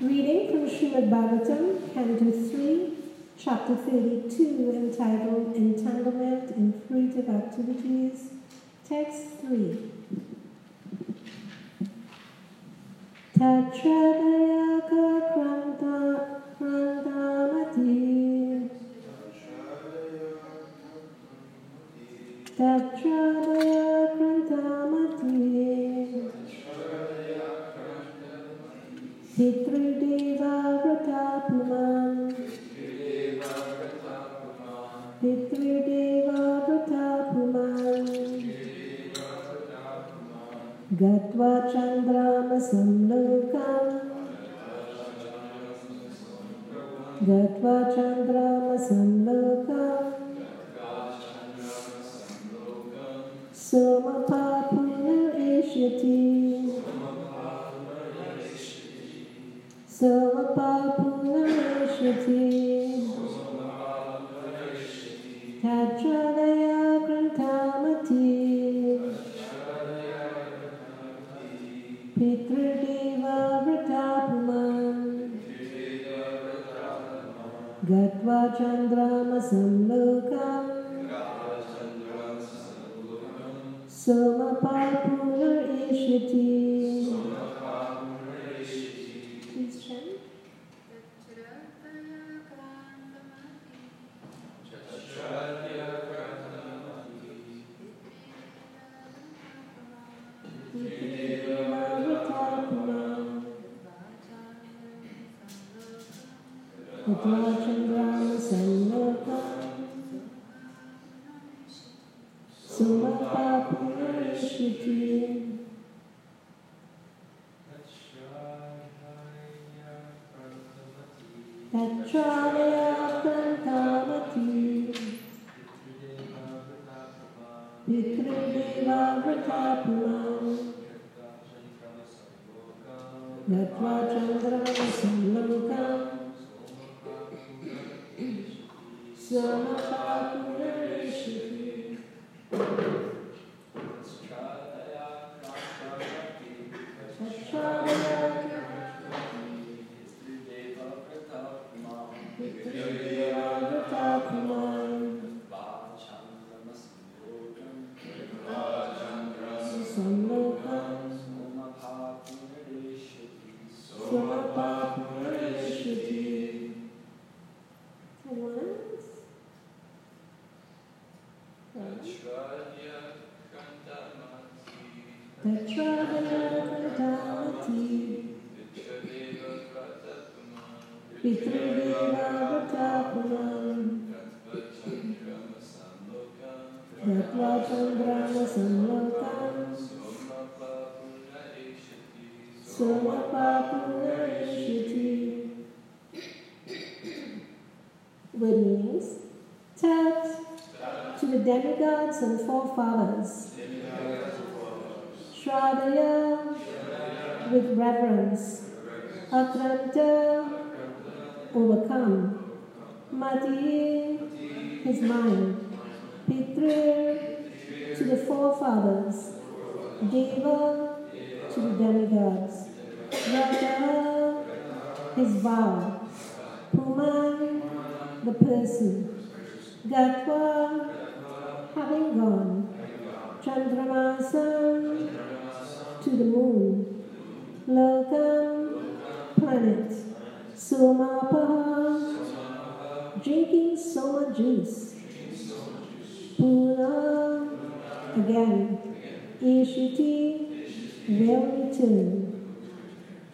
Reading from Srimad Bhagavatam, Canto 3, Chapter 32, entitled Entanglement in Fruitive Activities, Text 3. Tatrayaka Kramtan, Tatrayaka Kramtamati, Pitrideva Vratapuman, Pitrideva Vratapuman, Pitrideva Vratapuman, Pitrideva Vratapuman, Gatva Chandramasam Lokam, Gatva Chandramasam Lokam, Soma Papuna Eshyati, Soma Papuna Eshyati, Tatraya Grantamati, Pitradeva Vratapuman, Gatva Chandramasam Lokam, Soma Papuna Eshyati.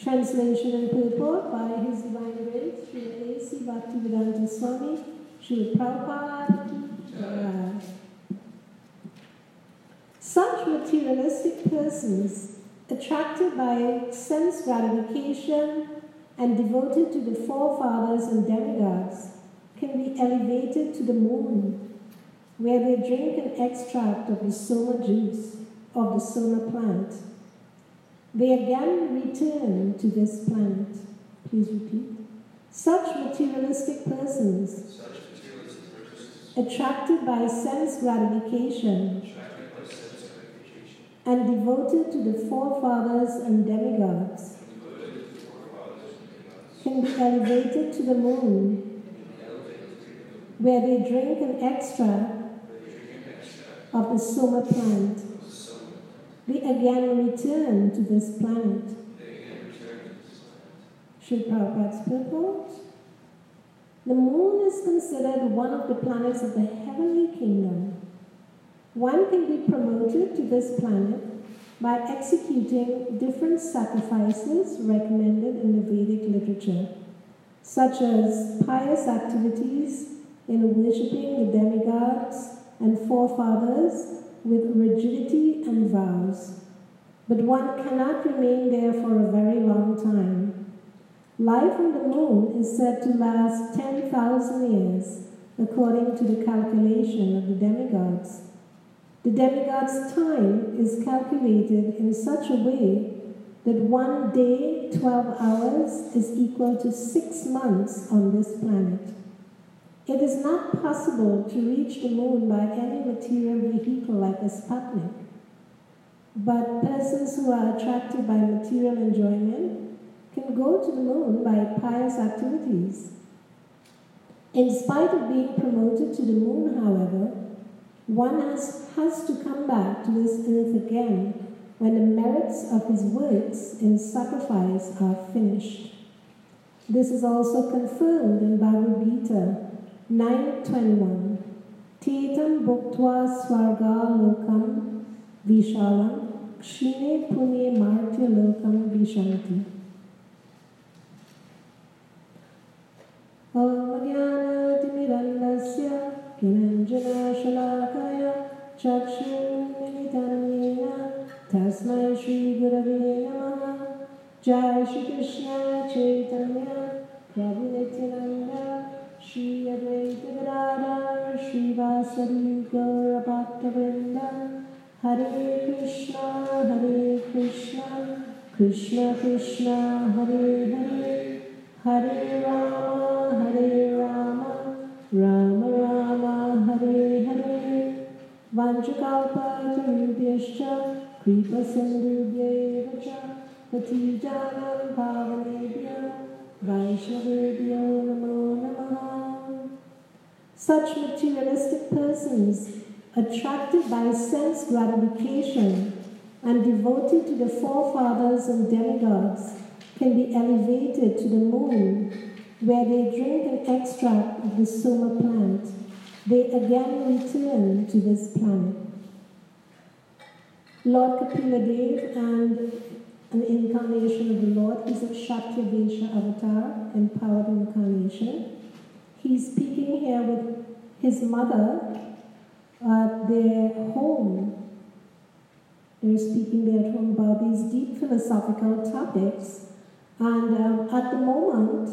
Translation and purport by His Divine Grace. Bhaktivedanta Swami, Sri Prabhupada Ki Jaya. Such materialistic persons, attracted by sense gratification and devoted to the forefathers and demigods, can be elevated to the moon, where they drink an extract of the soma juice of the soma plant. They again return to this plant. Please repeat. Such materialistic persons, attracted by sense gratification and devoted to the forefathers and demigods, can be elevated to the moon, where they drink an extract of the soma plant. They again return to this planet. Sri Prabhupada's purport. The moon is considered one of the planets of the heavenly kingdom. One can be promoted to this planet by executing different sacrifices recommended in the Vedic literature, such as pious activities in worshipping the demigods and forefathers with rigidity and vows. But one cannot remain there for a very long time. Life on the moon is said to last 10,000 years, according to the calculation of the demigods. The demigod's time is calculated in such a way that 1 day, 12 hours, is equal to 6 months on this planet. It is not possible to reach the moon by any material vehicle like a Sputnik. But persons who are attracted by material enjoyment can go to the moon by pious activities. In spite of being promoted to the moon, however, one has to come back to this earth again when the merits of his works in sacrifice are finished. This is also confirmed in Bhagavad Gita 9.21. Tetam Bhuktwa Swarga Lokam Vishalam, Kshine Pune Martya Lokam Vishalati. Omadhyana Timidandasya Kilanjana Shalam Asmai, Tasmai Shri Gurabhi Namaha, Jai Shri Krishna Chaitanya Prabhu Nityananda, Shri Advaita Gadadhara, Shri Vasadi Gaura Bhakta Vrinda, Hare Krishna, Hare Krishna, Krishna Krishna, Hare Hare, Hare Rama, Hare Rama, Rama Rama, Hare Hare. Vancha-kalpatarubhyash cha kripa raja, patitanam pavanebhyo vaishnavebhyo namo namaha. Such materialistic persons, attracted by sense gratification and devoted to the forefathers and demigods, can be elevated to the moon, where they drink an extract of the soma plant. They again return to this planet. Lord Kapiladev and an incarnation of the Lord is a Shaktyavesha Avatar, empowered incarnation. He's speaking here with his mother at their home. They're speaking there at home about these deep philosophical topics. And at the moment,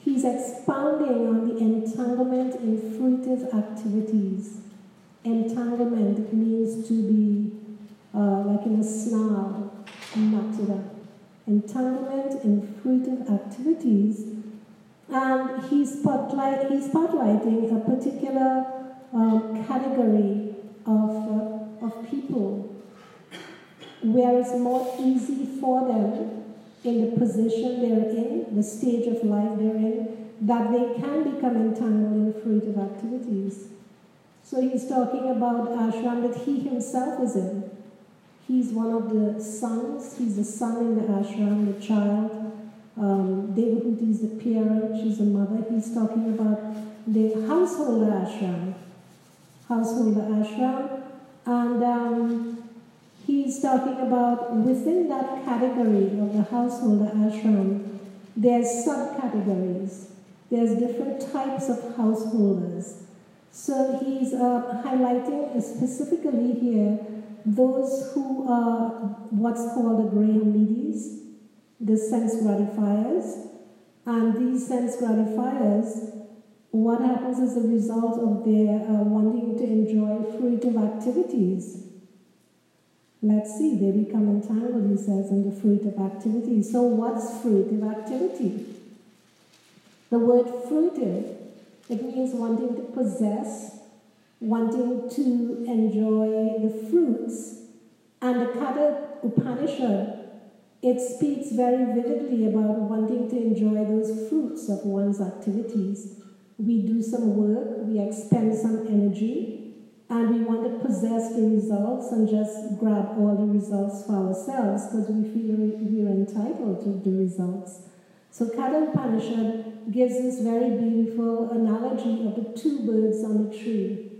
he's expounding on the entanglement in fruitive activities. Entanglement means to be like in a snarl, matura. Entanglement in fruitive activities. And he's spotlighting a particular category of people where it's more easy for them, in the position they're in, the stage of life they're in, that they can become entangled in fruitive activities. So he's talking about ashram that he himself is in. He's one of the sons. He's the son in the ashram, the child. Devahuti is the parent, she's the mother. He's talking about the householder ashram. And he's talking about within that category of the householder ashram, there's subcategories. There's different types of householders. So he's highlighting specifically here those who are what's called the grey midis, the sense gratifiers. And these sense gratifiers, what happens as a result of their wanting to enjoy fruitive activities? Let's see, they become entangled, he says, in the fruitive activity. So what's fruitive activity? The word fruitive, it means wanting to possess, wanting to enjoy the fruits. And the Kata Upanishad, it speaks very vividly about wanting to enjoy those fruits of one's activities. We do some work, we expend some energy, and we want to possess the results and just grab all the results for ourselves because we feel we're entitled to the results. So Kata Upanishad gives this very beautiful analogy of the two birds on the tree.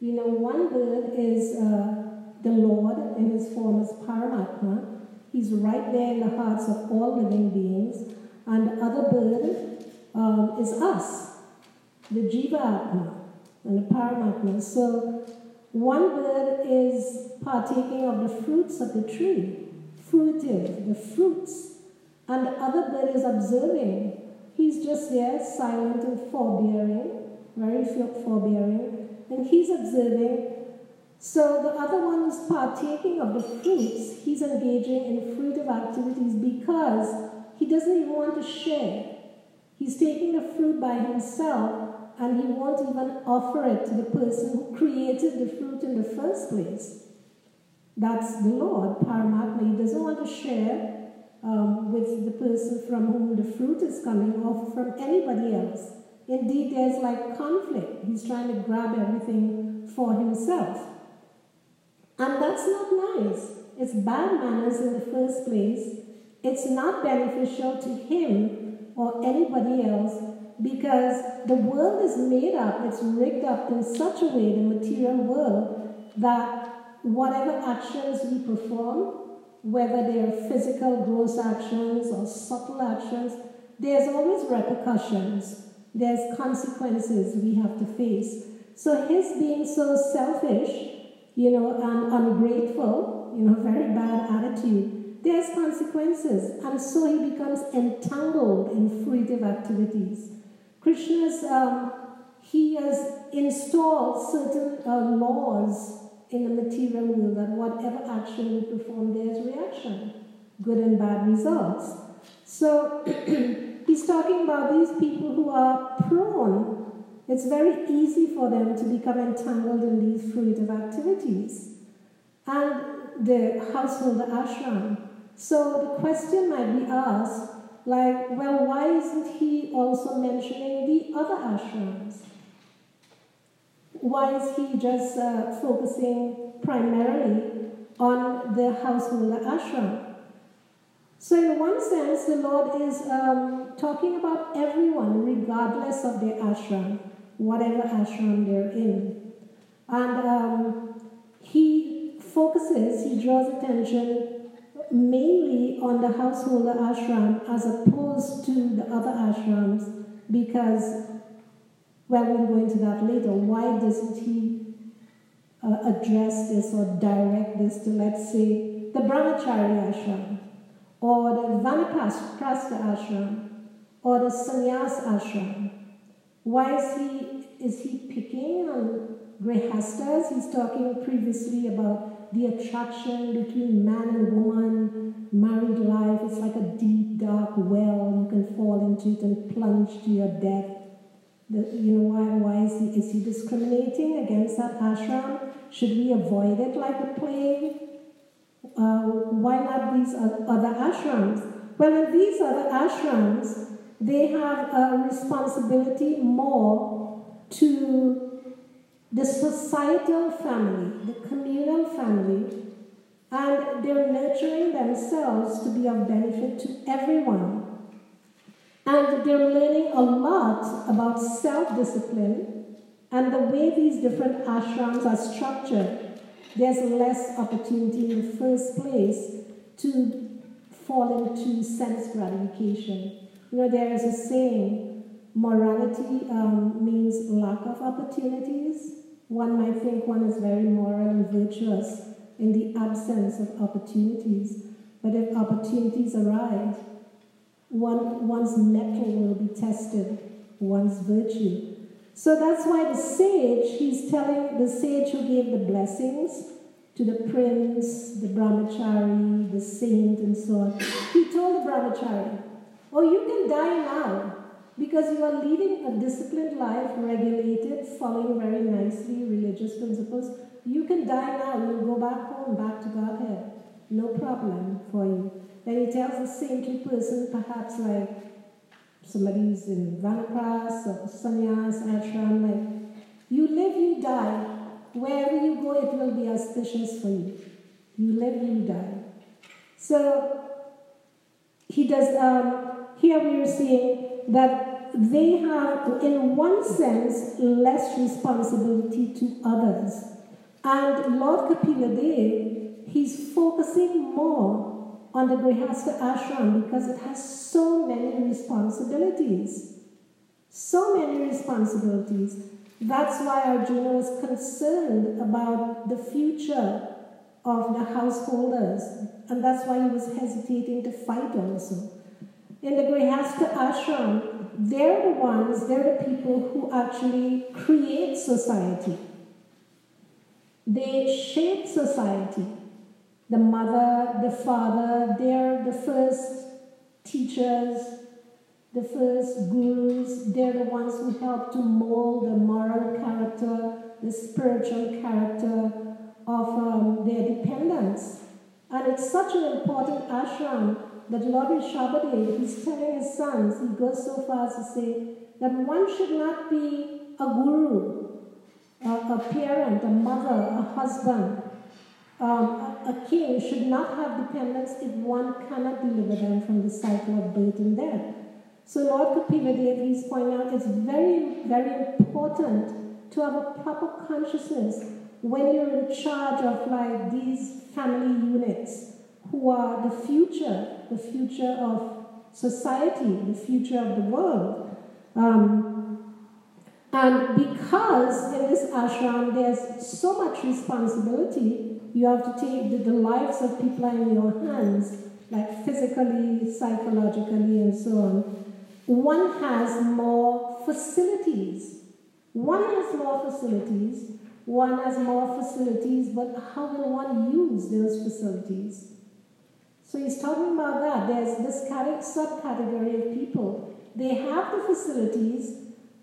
You know, one bird is the Lord in his form as Paramatma. He's right there in the hearts of all living beings. And the other bird is us, the Jiva Atma and the Paramatma. So one bird is partaking of the fruits of the tree, fruitive, the fruits, and the other bird is observing. He's just there, silent and forbearing, very forbearing, and he's observing. So the other one is partaking of the fruits. He's engaging in fruitive activities because he doesn't even want to share. He's taking the fruit by himself, and he won't even offer it to the person who created the fruit in the first place. That's the Lord, Paramatma. He doesn't want to share with the person from whom the fruit is coming or from anybody else. Indeed, there's like conflict. He's trying to grab everything for himself. And that's not nice. It's bad manners in the first place. It's not beneficial to him or anybody else, because the world is made up, it's rigged up in such a way, the material world, that whatever actions we perform, whether they are physical, gross actions or subtle actions, there's always repercussions. There's consequences we have to face. So his being so selfish, you know, and ungrateful, you know, very bad attitude, there's consequences. And so he becomes entangled in fruitive activities. Krishna's, he has installed certain laws in the material world that whatever action we perform, there's reaction, good and bad results. So he's talking about these people who are prone. It's very easy for them to become entangled in these fruitive activities. And the household, the ashram. So the question might be asked, like, well, why isn't he also mentioning the other ashrams? Why is he just focusing primarily on the householder ashram? So in one sense, the Lord is talking about everyone, regardless of their ashram, whatever ashram they're in. And he focuses, he draws attention mainly on the householder ashram as opposed to the other ashrams because, well, we'll go into that later. Why doesn't he address this or direct this to, let's say, the Brahmacharya ashram or the Vanaprastha ashram or the Sannyas ashram? Why is he picking on Grihasthas? He's talking previously about the attraction between man and woman, married life. It's like a deep, dark well. You can fall into it and plunge to your death. You know, why is he discriminating against that ashram? Should we avoid it like a plague? Why not these other ashrams? Well, in these other ashrams, they have a responsibility more to the societal family, the communal family, and they're nurturing themselves to be of benefit to everyone. And they're learning a lot about self-discipline and the way these different ashrams are structured. There's less opportunity in the first place to fall into sense gratification. You know, there is a saying, morality means lack of opportunities. One might think one is very moral and virtuous in the absence of opportunities, but if opportunities arise, one's mettle will be tested, one's virtue. So that's why the sage, he's telling the sage who gave the blessings to the prince, the brahmachari, the saint, and so on. He told the brahmachari, "Oh, you can die now, because you are leading a disciplined life, regulated, following very nicely religious principles. You can die now, you'll go back home, back to Godhead. No problem for you." Then he tells a saintly person, perhaps like somebody who's in Vanaprastha or Sannyas Ashram, like, "You live, you die. Wherever you go, it will be auspicious for you. You live, you die." So he does. Here we are seeing that they have, in one sense, less responsibility to others. And Lord Kapiladev, he's focusing more on the Grihastha Ashram because it has so many responsibilities. So many responsibilities. That's why Arjuna was concerned about the future of the householders, and that's why he was hesitating to fight also. In the Grihastha Ashram, they're the people who actually create society. They shape society. The mother, the father, they're the first teachers, the first gurus. They're the ones who help to mold the moral character, the spiritual character of their dependents. And it's such an important ashram that Lord Rishabhadev is telling his sons, he goes so far as to say that one should not be a guru, a parent, a mother, a husband, a king should not have dependents if one cannot deliver them from the cycle of birth and death. So Lord Kapiladev is pointing out it's very, very important to have a proper consciousness when you're in charge of like these family units who are the future of society, the future of the world. And because in this ashram there's so much responsibility, you have to take the lives of people in your hands, like physically, psychologically, and so on. One has more facilities. But how will one use those facilities? So he's talking about that. There's this subcategory of people. They have the facilities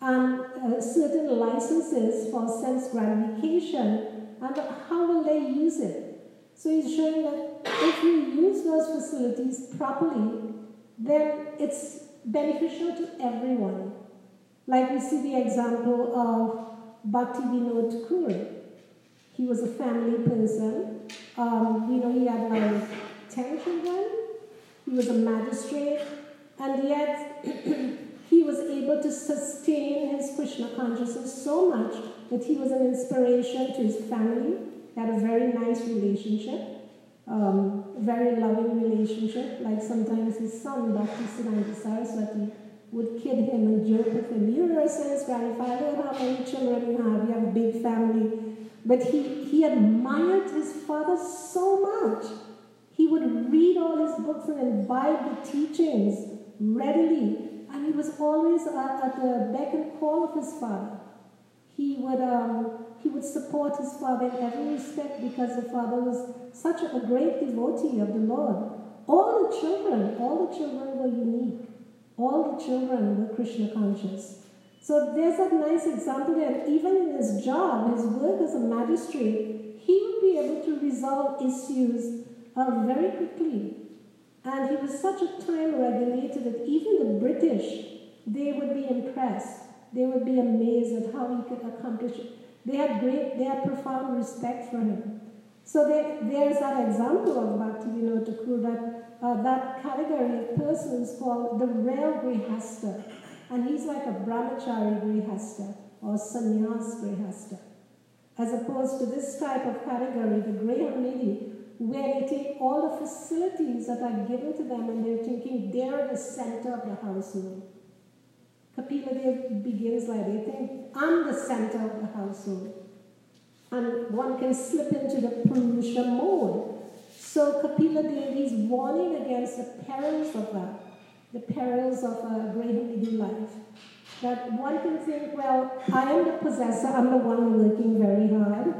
and certain licenses for sense gratification, and how will they use it? So he's showing that if you use those facilities properly, then it's beneficial to everyone. Like we see the example of Bhaktivinoda Thakura. He was a family person. He had like 10 children. He was a magistrate, and yet he was able to sustain his Krishna consciousness so much that he was an inspiration to his family. They had a very nice relationship, very loving relationship. Like sometimes his son, Dr. Siddhartha Saraswati, would kid him and joke with him. "You're a sense gratifier, how many children you have? You have a big family." But he admired his father so much. He would read all his books and imbibe the teachings readily. And he was always at the beck and call of his father. He would support his father in every respect because the father was such a great devotee of the Lord. All the children were unique. All the children were Krishna conscious. So there's that nice example that even in his job, his work as a magistrate, he would be able to resolve issues very quickly. And he was such a time regulator that even the British, they would be impressed. They would be amazed at how he could accomplish it. They had profound respect for him. So there's that example of Bhaktivinoda Thakur, that category of persons called the real Grihastha. And he's like a Brahmachari Grihastha or Sannyas Grihastha. As opposed to this type of category, the Graham lady, where they take all the facilities that are given to them and they're thinking they're the center of the household. Kapiladev begins by saying, I'm the center of the household. And one can slip into the Purusha mode. So Kapiladev is warning against the perils of that, the perils of a great life. That one can think, well, I am the possessor, I'm the one working very hard.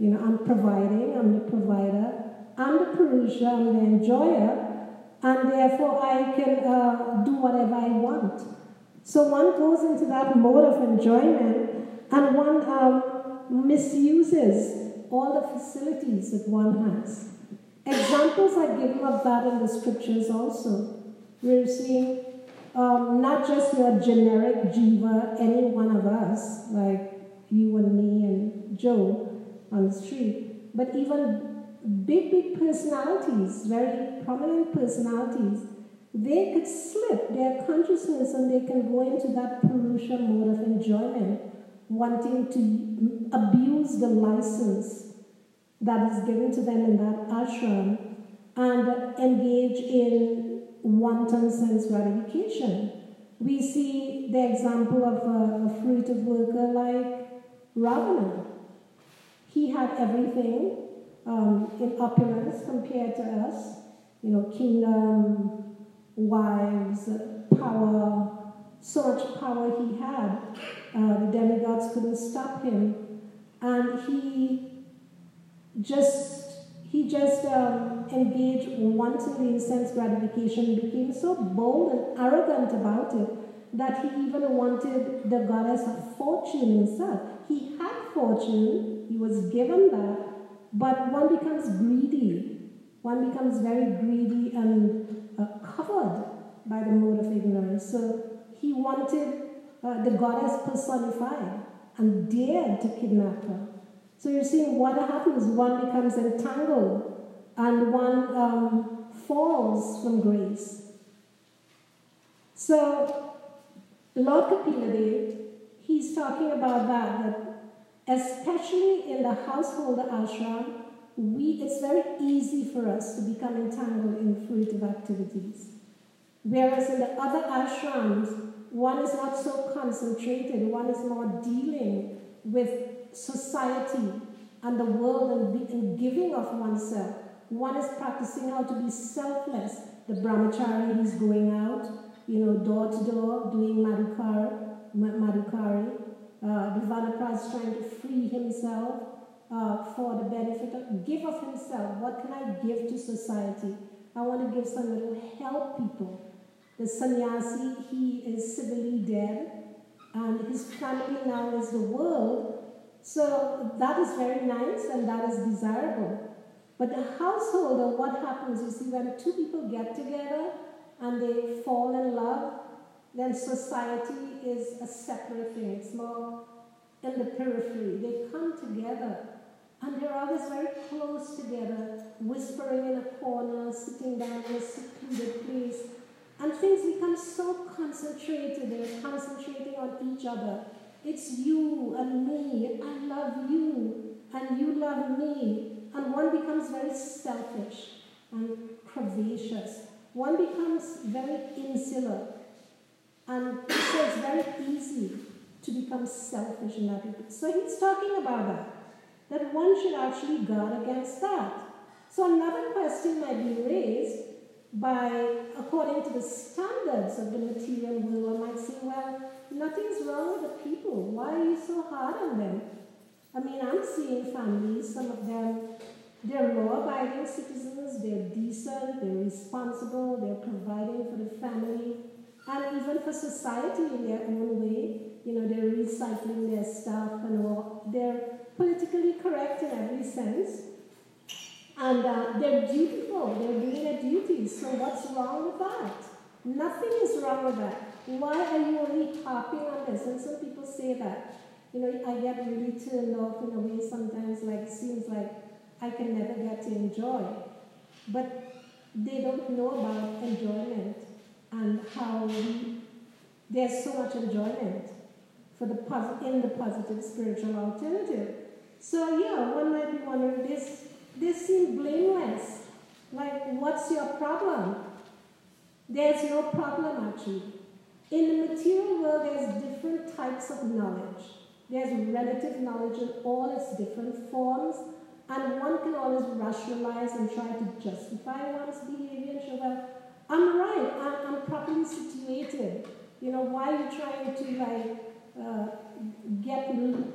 You know, I'm providing, I'm the provider. I'm the Purusha, I'm the enjoyer, and therefore I can do whatever I want. So one goes into that mode of enjoyment, and one misuses all the facilities that one has. Examples are given of that in the scriptures also. We're seeing not just your generic jiva, any one of us, like you and me and Joe on the street, but even big personalities, very prominent personalities, they could slip their consciousness and they can go into that Purusha mode of enjoyment, wanting to abuse the license that is given to them in that ashram and engage in wanton sense gratification. We see the example of a fruitive worker like Ravana. He had everything in opulence compared to us, you know, kingdom, wives, power, so much power he had. The demigods couldn't stop him, and he just engaged wantonly in sense gratification, became so bold and arrogant about it that he even wanted the goddess of fortune himself. He had fortune, he was given that. But one becomes greedy. One becomes very greedy and covered by the mode of ignorance. So he wanted the goddess personified and dared to kidnap her. So you're seeing what happens. One becomes entangled and one falls from grace. So Lord Kapiladev, he's talking about that especially in the household ashram, it's very easy for us to become entangled in fruitive activities. Whereas in the other ashrams, one is not so concentrated, one is more dealing with society and the world and giving of oneself. One is practicing how to be selfless. The brahmachari is going out, you know, door to door, doing madhukari. The Vanapra is trying to free himself for the benefit of, give of himself. What can I give to society? I want to give some little help people. The sannyasi, he is civilly dead, and his family now is the world. So that is very nice and that is desirable. But the household, or what happens, you see, when two people get together and they fall in love, then society is a separate thing. It's more in the periphery. They come together, and they're always very close together, whispering in a corner, sitting down in a secluded place, and things become so concentrated. They're concentrating on each other. It's you and me. I love you, and you love me. And one becomes very selfish and curvaceous. One becomes very insular. And so it's very easy to become selfish in that regard. So he's talking about that one should actually guard against that. So another question might be raised by, according to the standards of the material world, one might say, well, nothing's wrong with the people. Why are you so hard on them? I mean, I'm seeing families, some of them, they're law-abiding citizens, they're decent, they're responsible, they're providing for the family. And even for society in their own way, you know, they're recycling their stuff and all. They're politically correct in every sense. And they're dutiful. They're doing their duties. So what's wrong with that? Nothing is wrong with that. Why are you only harping on this? And some people say that. You know, I get really turned off in a way sometimes, like it seems like I can never get to enjoy. But they don't know about enjoyment. And how there's so much enjoyment for in the positive spiritual alternative. So yeah, one might be wondering, this seems blameless. Like, what's your problem? There's no problem, actually. In the material world, there's different types of knowledge. There's relative knowledge in all its different forms, and one can always rationalize and try to justify one's behavior and show that I'm right, I'm properly situated. You know, why are you trying to like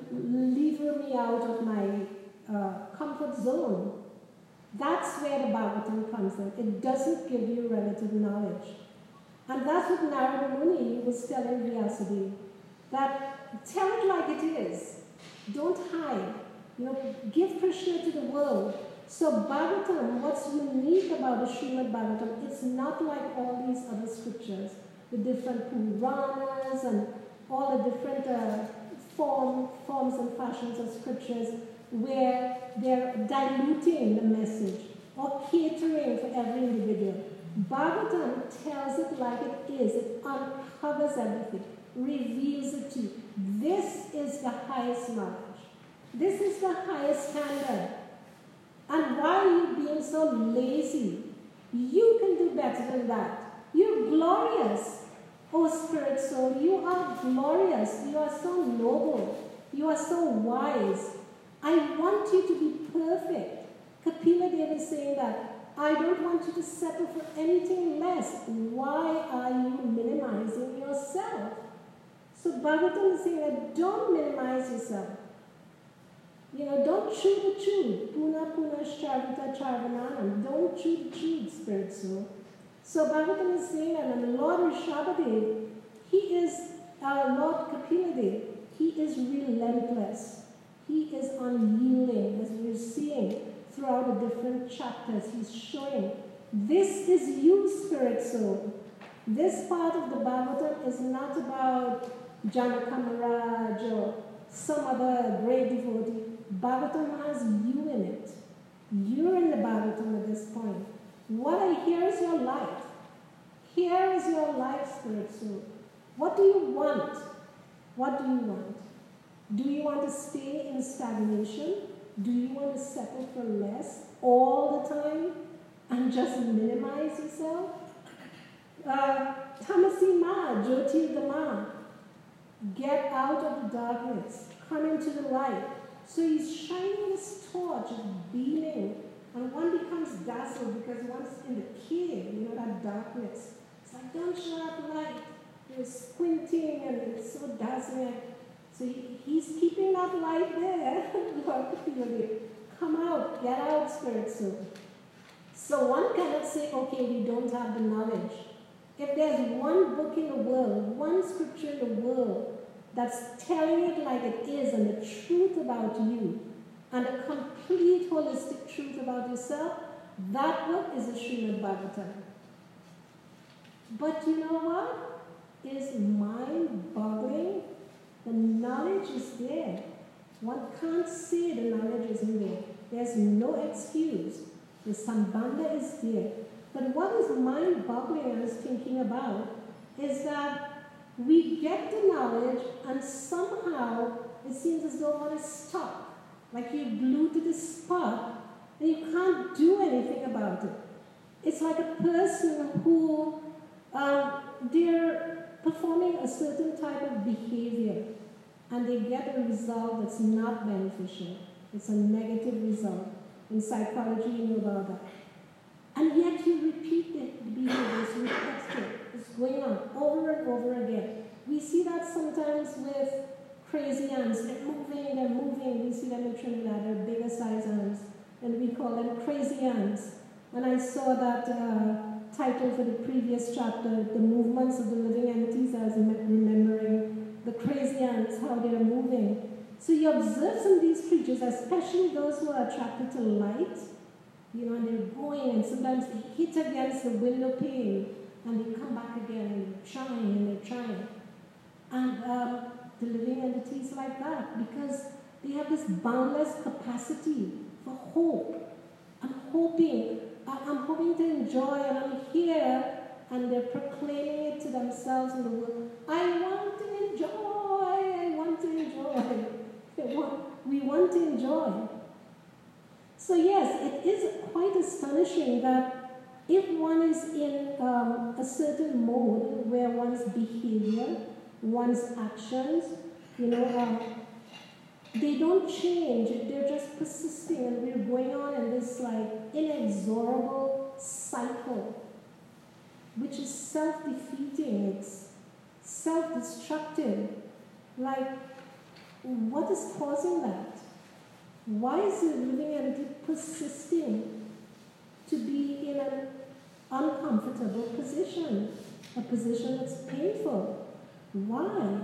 lever me out of my comfort zone? That's where the Bhagavatam comes in. It doesn't give you relative knowledge. And that's what Narada Muni was telling Vyasadi, that tell it like it is. Don't hide. You know, give Krishna to the world. So Bhagavatam, what's unique about the Srimad Bhagavatam, it's not like all these other scriptures, the different Puranas and all the different forms and fashions of scriptures where they're diluting the message or catering for every individual. Bhagavatam tells it like it is. It uncovers everything, reveals it to you. This is the highest knowledge. This is the highest standard. And why are you being so lazy? You can do better than that. You're glorious, oh spirit soul. You are glorious. You are so noble. You are so wise. I want you to be perfect. Kapiladev is saying that. I don't want you to settle for anything less. Why are you minimizing yourself? So Bhagavatam is saying that don't minimize yourself. You know, don't chew the chewed. Puna puna charvita charvananam. Don't chew the chewed, spirit soul. So Bhagavatam is saying that, and Lord Rishabhadev, he is, Lord Kapiladev, he is relentless. He is unyielding, as we're seeing throughout the different chapters. He's showing, this is you, spirit soul. This part of the Bhagavatam is not about Janaka Maharaj or some other great devotee. Bhagavatam has you in it. You're in the Bhagavatam at this point. What I hear is your life. Here is your life, spirit soul. What do you want? What do you want? Do you want to stay in stagnation? Do you want to settle for less all the time and just minimize yourself? Tamasi Ma Jyoti Dama. Get out of the darkness. Come into the light. So he's shining his torch, beaming, and one becomes dazzled because one's in the cave, you know, that darkness. It's like, don't show up light. You're squinting and it's so dazzling. So he's keeping that light there. Come out, get out, spirit soul. So one cannot say, okay, we don't have the knowledge. If there's one book in the world, one scripture in the world that's telling it like it is and the truth about you and a complete holistic truth about yourself, that book is the Srimad Bhagavatam. But you know what? It is mind-boggling. The knowledge is there. One can't say the knowledge isn't there. There's no excuse. The Sambandha is there. But what is mind-boggling I was thinking about is that we get the knowledge and somehow it seems as though one is stuck. Like you're glued to this spot and you can't do anything about it. It's like a person who, they're performing a certain type of behavior, and they get a result that's not beneficial. It's a negative result. In psychology, you know about that. And yet you repeat the behavior, it's repetitive, it's going on over and over again. We see that sometimes with crazy ants. They're moving. We see them in Trinidad, they're bigger size ants, and we call them crazy ants. And I saw that title for the previous chapter, The Movements of the Living Entities, as remembering the crazy ants, how they are moving. So you observe some of these creatures, especially those who are attracted to light, you know, and they're going, and sometimes they hit against the window pane, and they come back again, and they're trying. And the living entities like that, because they have this boundless capacity for hope. I'm hoping to enjoy, and I'm here, and they're proclaiming it to themselves in the world. I want to enjoy. We want to enjoy. So yes, it is quite astonishing that If one is in a certain mode where one's behavior, one's actions, they don't change, they're just persisting, and we're going on in this inexorable cycle, which is self-defeating, it's self-destructive. What is causing that? Why is it living and persisting to be in an uncomfortable position, a position that's painful? Why?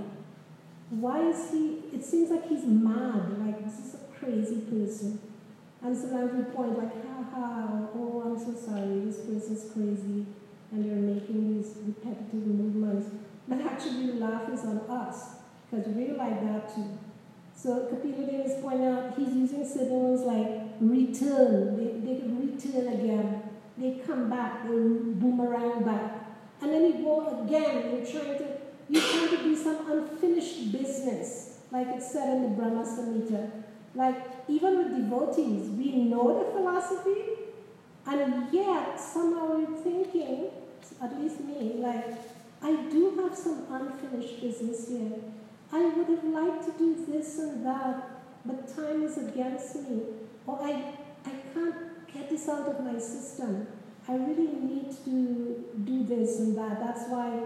Why is he, it seems like he's mad, this is a crazy person. And sometimes we point ha ha, oh, I'm so sorry, this person's crazy, and you're making these repetitive movements. But actually the laugh is on us, because we're like that too. So Kapiladev is pointing out, he's using certain words return, they can return again. They come back, they boomerang back. And then you go again, you're trying to do some unfinished business, like it's said in the Brahma Samhita. Even with devotees, we know the philosophy, and yet somehow we're thinking, at least me, I do have some unfinished business here. I would have liked to do this and that, but time is against me. Or I can't get this out of my system. I really need to do this and that. That's why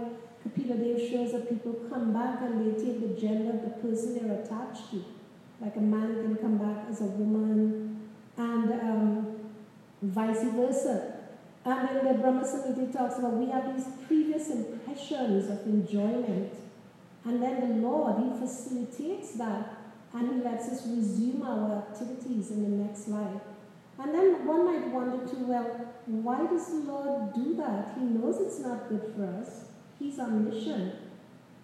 Kapiladev shows that people come back and they take the gender of the person they're attached to. A man can come back as a woman, and vice versa. And then the Brahma Samhita talks about we have these previous impressions of enjoyment. And then the Lord, He facilitates that, and He lets us resume our activities in the next life. And then one might wonder too, well, why does the Lord do that? He knows it's not good for us. He's omniscient.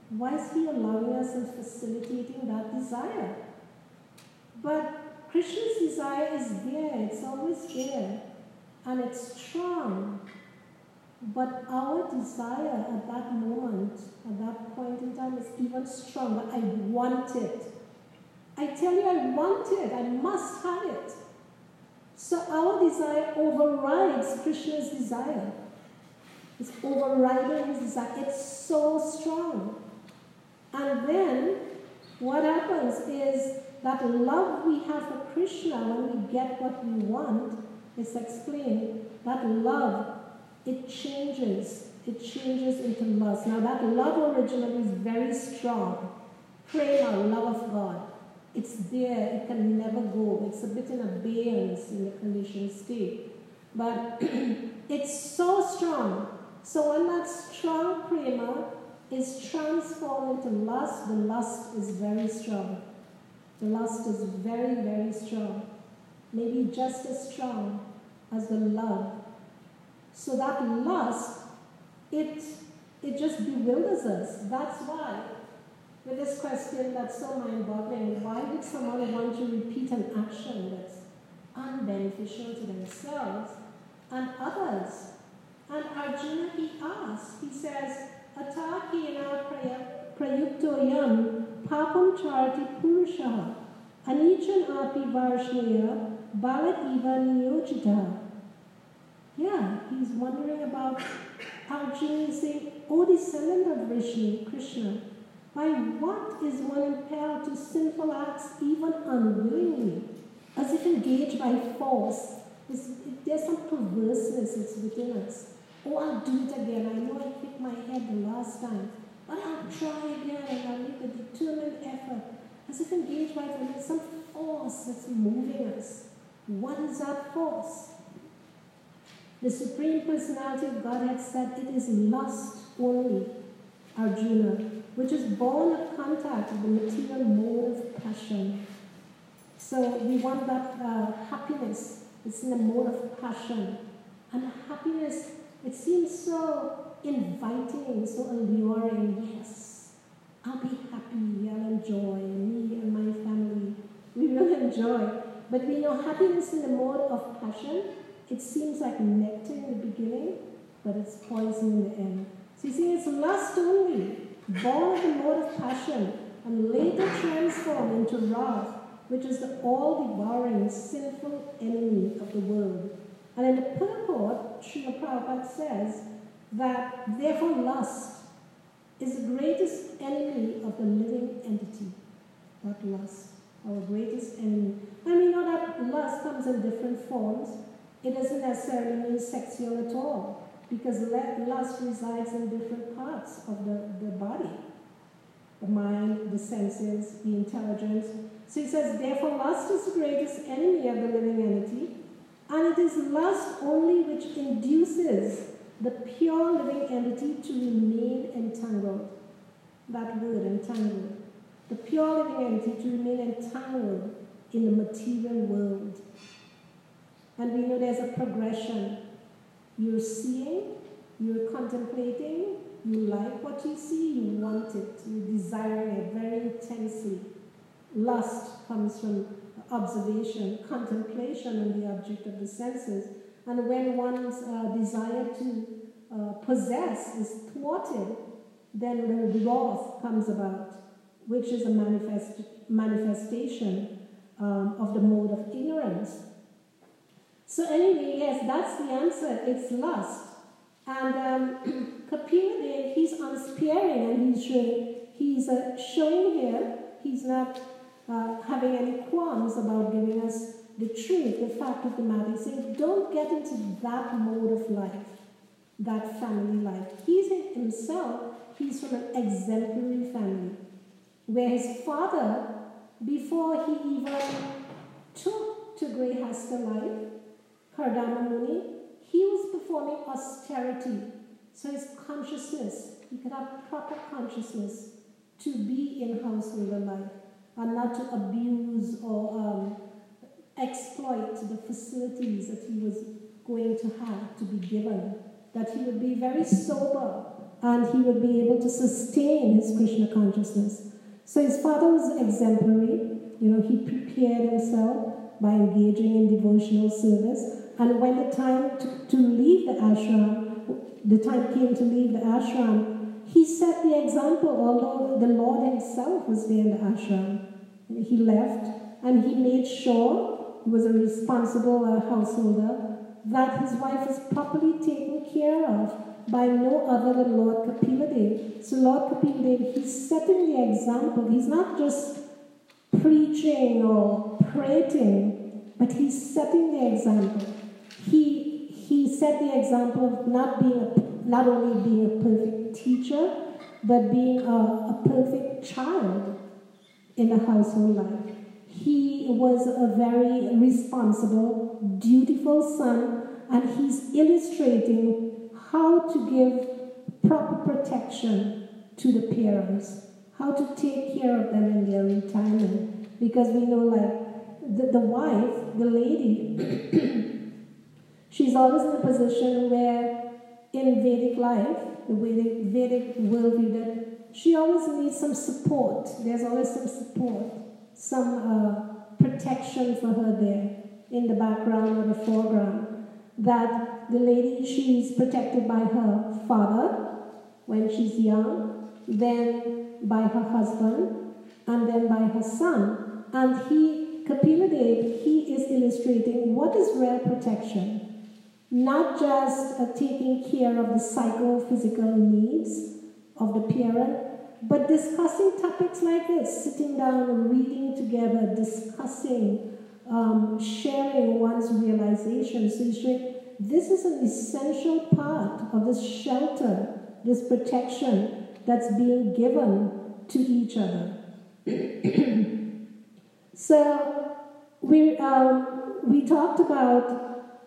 Why is He allowing us and facilitating that desire? But Krishna's desire is there, it's always there, and it's strong. But our desire at that moment, at that point in time, is even stronger. I want it. I tell you, I want it. I must have it. So our desire overrides Krishna's desire. It's overriding His desire. It's so strong. And then what happens is that love we have for Krishna, when we get what we want, is explained. That love, it changes into lust. Now that love originally is very strong. Prema, love of God. It's there, it can never go. It's a bit in abeyance in the conditioned state. But it's so strong. So when that strong prema is transformed into lust, the lust is very strong. The lust is very, very strong. Maybe just as strong as the love. So that lust, it just bewilders us. That's why, with this question that's so mind-boggling, why would someone want to repeat an action that's unbeneficial to themselves and others? And Arjuna, he asks, he says, Atakena prayuktoyam papam charati purushaha anichan api varshneya bhavat eva niyochita. Yeah, he's wondering about Arjuna saying, O descendant of Vishnu, Krishna, by what is one impelled to sinful acts even unwillingly, as if engaged by force? There's some perverseness that's within us. Oh, I'll do it again. I know I hit my head the last time, but I'll try again and I'll make a determined effort. As if engaged by some force that's moving us. What is that force? The Supreme Personality of Godhead said it is lust only, Arjuna, which is born of contact with the material mode of passion. So we want that happiness. It's in the mode of passion. And happiness, it seems so inviting, so alluring. Yes, I'll be happy, I'll enjoy, me and my family. We will enjoy. But we know happiness in the mode of passion, it seems like nectar in the beginning, but it's poison in the end. So you see, it's lust only, born of the mode of passion, and later transformed into wrath, which is the all-devouring, sinful enemy of the world. And in the purport, Srila Prabhupada says that therefore lust is the greatest enemy of the living entity. That lust, our greatest enemy. And we know that lust comes in different forms. It doesn't necessarily mean sexual at all, because lust resides in different parts of the body. The mind, the senses, the intelligence. So he says, therefore lust is the greatest enemy of the living entity, and it is lust only which induces the pure living entity to remain entangled. That word, entangled. The pure living entity to remain entangled in the material world. And we know there's a progression. You're seeing, you're contemplating, you like what you see, you want it, you desire it very intensely. Lust comes from observation, contemplation on the object of the senses. And when one's desire to possess is thwarted, then the wrath comes about, which is a manifestation of the mode of ignorance. So anyway, yes, that's the answer. It's lust. And Kapiladev, he's unsparing, and he's showing here, he's not having any qualms about giving us the truth, the fact of the matter. He's saying, don't get into that mode of life, that family life. He's from an exemplary family, where his father, before he even took to Grihastha life, Kardama Muni, he was performing austerity. So his consciousness, he could have proper consciousness to be in householder life, and not to abuse or exploit the facilities that he was going to have to be given, that he would be very sober and he would be able to sustain his Krishna consciousness. So his father was exemplary. You know, he prepared himself by engaging in devotional service. And when the time came to leave the ashram, he set the example, although the Lord himself was there in the ashram. He left, and he made sure, he was a responsible householder, that his wife was properly taken care of by no other than Lord Kapiladev. So Lord Kapiladev, he's setting the example. He's not just preaching or prating, but he's setting the example. He set the example of not only being a perfect teacher, but being a perfect child in a household life. He was a very responsible, dutiful son, and he's illustrating how to give proper protection to the parents, how to take care of them in their retirement. Because we know, like, the wife, the lady, she's always in a position where, in Vedic life, the Vedic worldview, that she always needs some support. There's always some support, some protection for her there in the background or the foreground. That the lady, she's protected by her father when she's young, then by her husband, and then by her son. And Kapiladev, he is illustrating what is real protection. Not just taking care of the psychophysical needs of the parent, but discussing topics like this, sitting down, reading together, discussing, sharing one's realization. So he's showing this is an essential part of this shelter, this protection that's being given to each other. So we talked about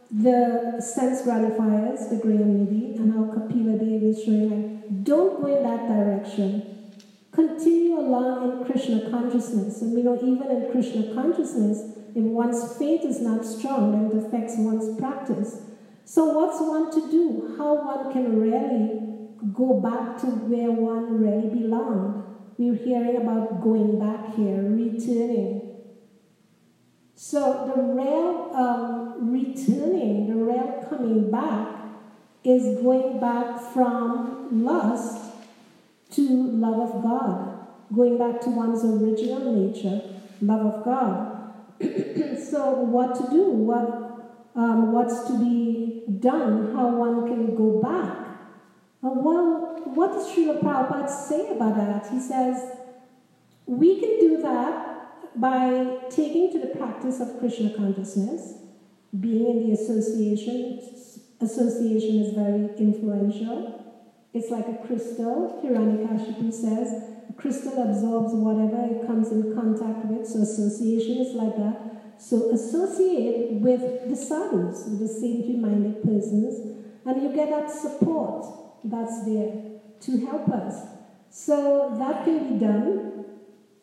the sense gratifiers, the Grey and Nidhi, and how Kapiladev is showing, like, don't go in that direction. Continue along in Krishna consciousness. And we know even in Krishna consciousness, if one's faith is not strong, then it affects one's practice. So what's one to do? How one can really go back to where one really belonged? We're hearing about going back here, returning. So the real returning, the real coming back, is going back from lust to love of God, going back to one's original nature, love of God. So what to do? What what's to be done, how one can go back. Well, what does Srila Prabhupada say about that? He says, we can do that by taking to the practice of Krishna consciousness. Being in the association is very influential. It's like a crystal, Hiranyakashipu says. A crystal absorbs whatever it comes in contact with, so association is like that. So associate with the sadhus, with the saintly-minded persons, and you get that support that's there to help us. So that can be done,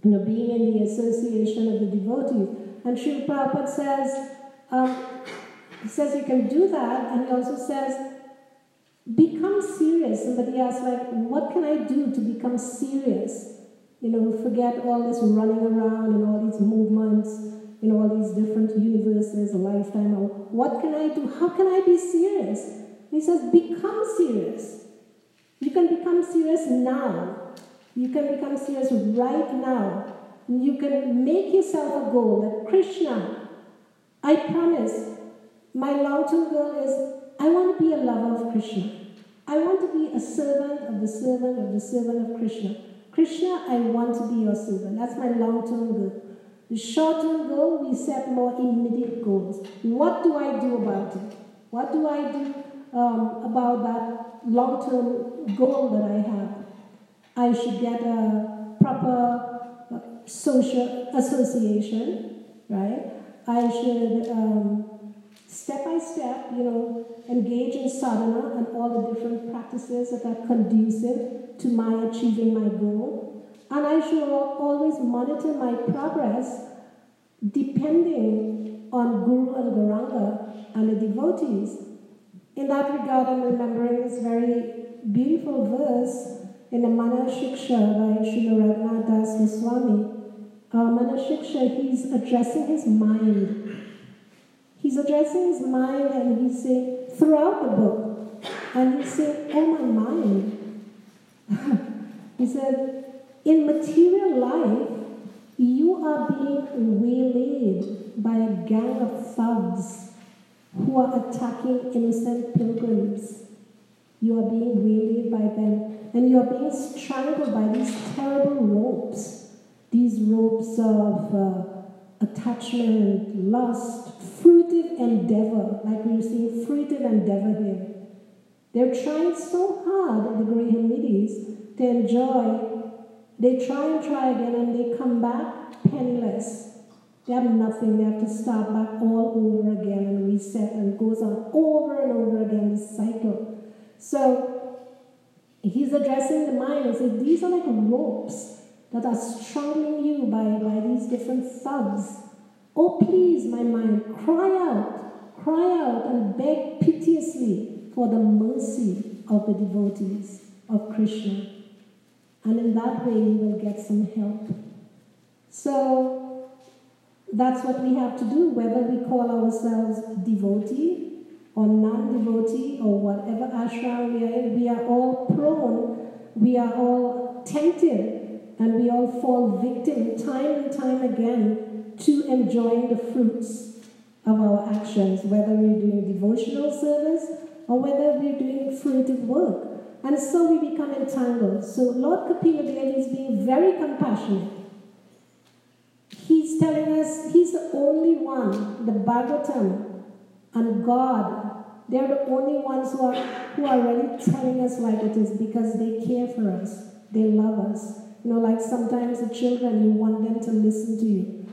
you know, being in the association of the devotees. And Srila Prabhupada says, he says you can do that, and he also says, become serious. Somebody asks, like, what can I do to become serious? You know, forget all this running around and all these movements, you know, all these different universes, a lifetime. What can I do? How can I be serious? He says, become serious. You can become serious now. You can become serious right now. You can make yourself a goal that, Krishna, I promise, my long-term goal is, I want to be a lover of Krishna. I want to be a servant of the servant of the servant of Krishna. Krishna, I want to be your servant. That's my long-term goal. The short-term goal, we set more immediate goals. What do I do about it? What do I do about that long-term goal that I have? I should get a proper social association, right? I should step by step, you know, engage in sadhana and all the different practices that are conducive to my achieving my goal. And I should always monitor my progress depending on Guru and Gauranga and the devotees. In that regard, I'm remembering this very beautiful verse in the Manashiksha by Sri Raghunath Das Goswami. Manashiksha, he's addressing his mind. He's addressing his mind and he's saying, throughout the book, and he's saying, oh my mind. He said, in material life, you are being waylaid by a gang of thugs who are attacking innocent pilgrims. You are being waylaid by them, and you are being strangled by these terrible ropes. These ropes of attachment, lust, fruitive endeavor, like we see fruitive endeavor here. They're trying so hard, the great Hamidi's, to enjoy. They try again and they come back penniless. They have nothing. They have to start back all over again and reset, and it goes on over and over again, this cycle. So he's addressing the mind and says, these are like ropes that are strangling you by these different thugs. Oh please, my mind, cry out and beg piteously for the mercy of the devotees of Krishna. And in that way you will get some help. So that's what we have to do, whether we call ourselves devotee or non-devotee or whatever ashram we are in. We are all prone, we are all tempted, and we all fall victim time and time again to enjoying the fruits of our actions, whether we're doing devotional service or whether we're doing fruitive work. And so we become entangled. So Lord Kapiladev is being very compassionate. He's telling us he's the only one, the Bhagavatam and God, they're the only ones who are really telling us like it is, because they care for us, they love us. You know, like sometimes the children, you want them to listen to you.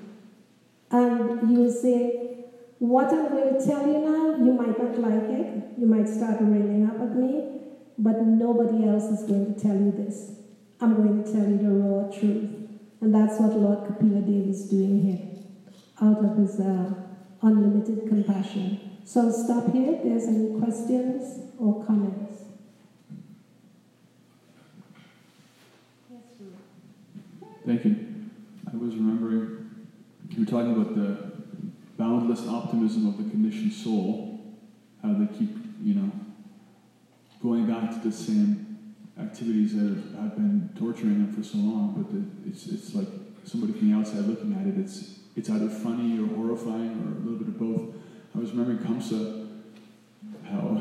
And you will say, what I'm going to tell you now, you might not like it. You might start railing up at me. But nobody else is going to tell you this. I'm going to tell you the raw truth. And that's what Lord Kapiladev is doing here, out of his unlimited compassion. So I'll stop here if there's any questions or comments. Thank you. I was remembering you were talking about the boundless optimism of the conditioned soul, how they keep, you know, going back to the same activities that have been torturing them for so long, but it's like somebody from the outside looking at it, it's either funny or horrifying or a little bit of both. I was remembering Kamsa, how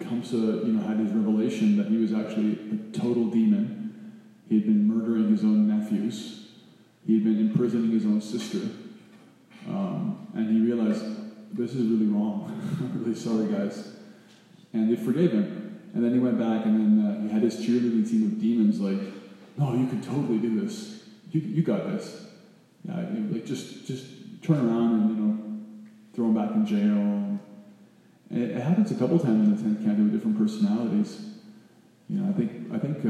Kamsa, you know, had his revelation that he was actually a total demon. He had been murdering his own nephews. He had been imprisoning his own sister. And he realized, this is really wrong. I'm really sorry, guys. And they forgave him. And then he went back, and then he had his cheerleading team of demons like, no, you can totally do this. You got this. Yeah, you know, like just turn around and, you know, throw him back in jail. And it happens a couple times in the 10th canto with different personalities. You know, I think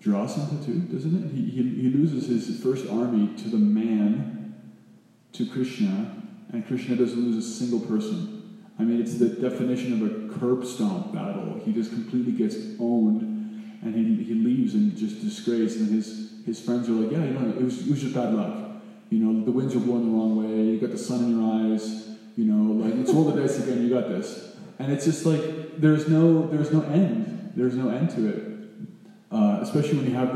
Jarasandha too, doesn't it? He loses his first army to the man, to Krishna, and Krishna doesn't lose a single person. I mean, it's the definition of a curb stomp battle. He just completely gets owned. And he leaves and just disgraced, and his friends are like, yeah, you know, it was just bad luck. You know, the winds were blowing the wrong way, you got the sun in your eyes, you know, like, let's roll the dice again, you got this. And it's just like, there's no end to it. Especially when you have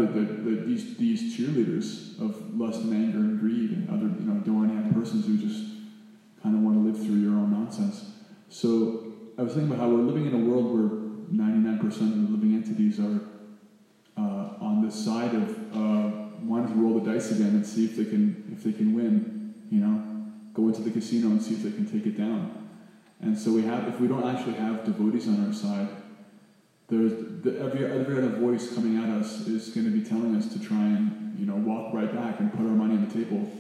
these cheerleaders of lust and anger and greed and other, you know, door-and-hand persons who just kind of want to live through your own nonsense. So I was thinking about how we're living in a world where 99% of the living entities are on the side of wanting to roll the dice again and see if they can win, you know, go into the casino and see if they can take it down. And so if we don't actually have devotees on our side, every other voice coming at us is going to be telling us to try and, you know, walk right back and put our money on the table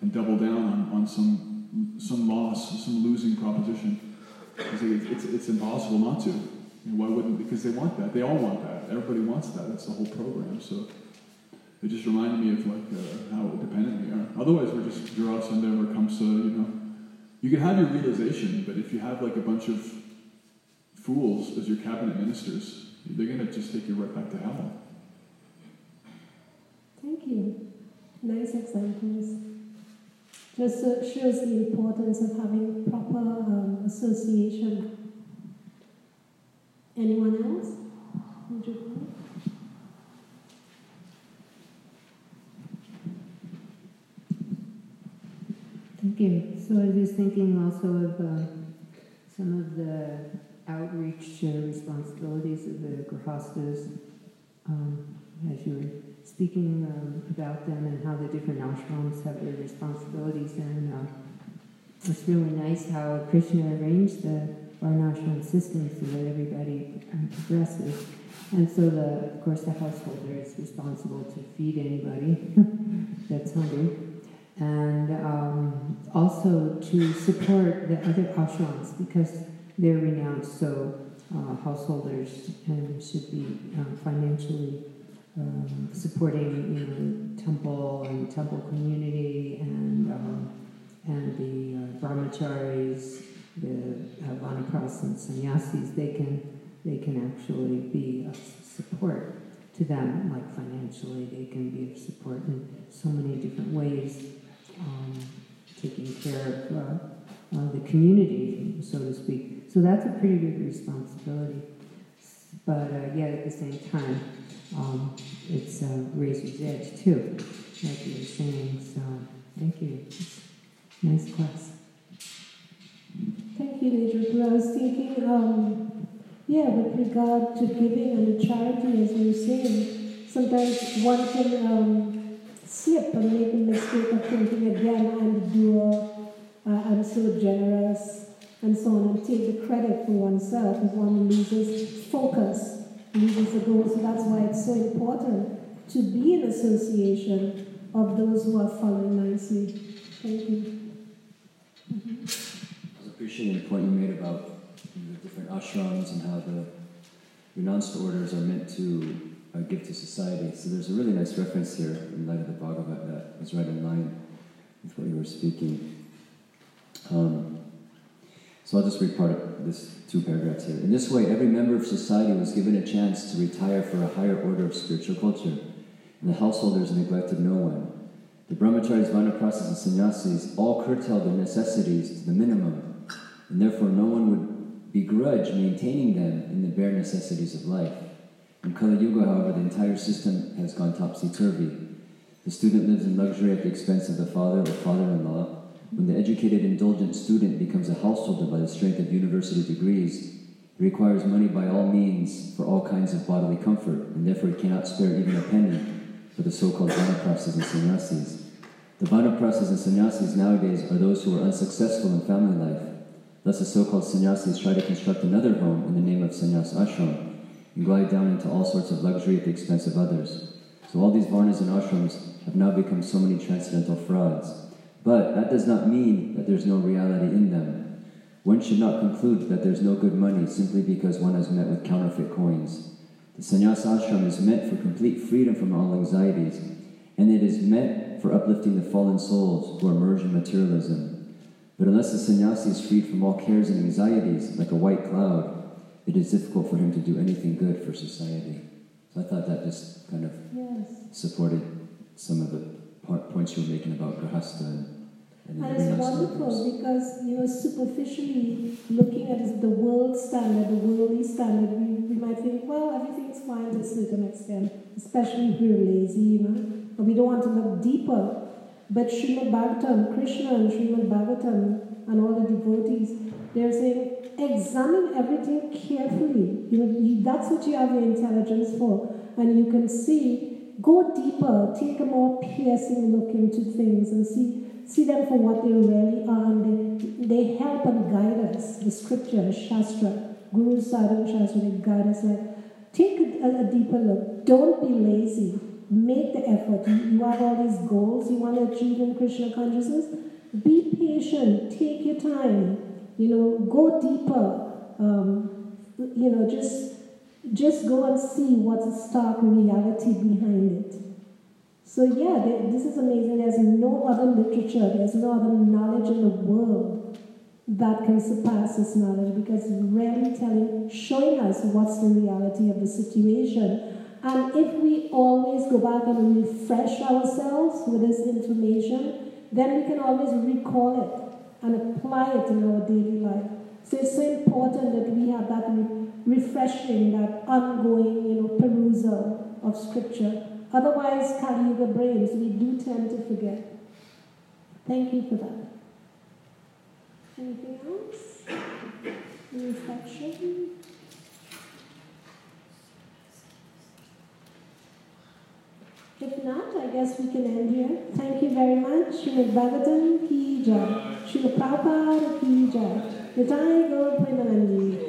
and double down on some loss, some losing proposition. It's impossible not to. And why wouldn't? Because they want that. They all want that. Everybody wants that. That's the whole program. So it just reminded me of like how dependent we are. Otherwise, we're just Jarasandha or Kamsa. You know, you can have your realization, but if you have like a bunch of fools as your cabinet ministers, they're gonna just take you right back to hell. Thank you. Nice examples. Just shows the importance of having proper association. Anyone else? Would you Thank you. So I was just thinking also of some of the outreach responsibilities of the grihastas, as you were speaking about them and how the different ashrams have their responsibilities. And it's really nice how Krishna arranged the varnashram system so that everybody progresses. And so, of course, the householder is responsible to feed anybody that's hungry. And also to support the other ashrams because they're renowned, so householders should be financially supporting, you know, temple and temple community and the brahmacharis, the vanaprasthas and sannyasis. They can actually be of support to them, like financially. They can be of support in so many different ways, taking care of the community, so to speak. So that's a pretty big responsibility. But yet at the same time, it's razor's edge too, like you were saying. So thank you. Nice class. Thank you, Nidra. I was thinking, with regard to giving and charity, as you were saying, sometimes one can slip and make a mistake of thinking again, I'm the doer, I'm so generous, and so on, and take the credit for oneself if one loses focus, loses the goal. So that's why it's so important to be in association of those who are following nicely. Thank you. Mm-hmm. I appreciate the point you made about the different ashrams and how the renounced orders are meant to give to society. So there's a really nice reference here in light of the Bhagavad that was right in line with what you were speaking. So I'll just read part of this 2 paragraphs here. In this way, every member of society was given a chance to retire for a higher order of spiritual culture, and the householders neglected no one. The brahmacharis, vanaprasthas, and sannyasis all curtailed their necessities to the minimum, and therefore no one would begrudge maintaining them in the bare necessities of life. In Kali Yuga, however, the entire system has gone topsy-turvy. The student lives in luxury at the expense of the father or father-in-law, When the educated, indulgent student becomes a householder by the strength of university degrees, he requires money by all means for all kinds of bodily comfort, and therefore he cannot spare even a penny for the so-called vanaprasthas and sannyasis. The vanaprasthas and sannyasis nowadays are those who are unsuccessful in family life. Thus the so-called sannyasis try to construct another home in the name of sannyas ashram and glide down into all sorts of luxury at the expense of others. So all these varnas and ashrams have now become so many transcendental frauds. But that does not mean that there's no reality in them. One should not conclude that there's no good money simply because one has met with counterfeit coins. The sannyas ashram is meant for complete freedom from all anxieties, and it is meant for uplifting the fallen souls who are merged in materialism. But unless the sannyasi is freed from all cares and anxieties, like a white cloud, it is difficult for him to do anything good for society. So I thought that just kind of supported some of the points you were making about Grahastha and the Grahastha. It's wonderful because you know, superficially looking at the world standard, the worldly standard, we might think, well, everything's fine to a certain extent, especially if we're lazy, you know, but we don't want to look deeper. But Srimad Bhagavatam, Krishna and Srimad Bhagavatam and all the devotees, they're saying, examine everything carefully. You know, that's what you have your intelligence for, and you can see. Go deeper, take a more piercing look into things and see them for what they really are. And they help and guide us. The scripture, Shastra, Guru, Sadhana, Shastra, they guide us. Like, take a deeper look. Don't be lazy. Make the effort. You have all these goals you want to achieve in Krishna consciousness. Be patient. Take your time. You know, go deeper. You know, just go and see what's a stark reality behind it. So yeah, this is amazing. There's no other literature, there's no other knowledge in the world that can surpass this knowledge, because it's really showing us what's the reality of the situation. And if we always go back and refresh ourselves with this information, then we can always recall it and apply it in our daily life. So it's so important that we have that refreshing, that ongoing, you know, perusal of scripture. Otherwise, Kali Yuga brains, we do tend to forget. Thank you for that. Anything else? Any reflection? If not, I guess we can end here. Thank you very much. Srimad Bhagavatam Ki Jaya. Srila Prabhupada Ki Jaya. Nitai Gaur Premanandi.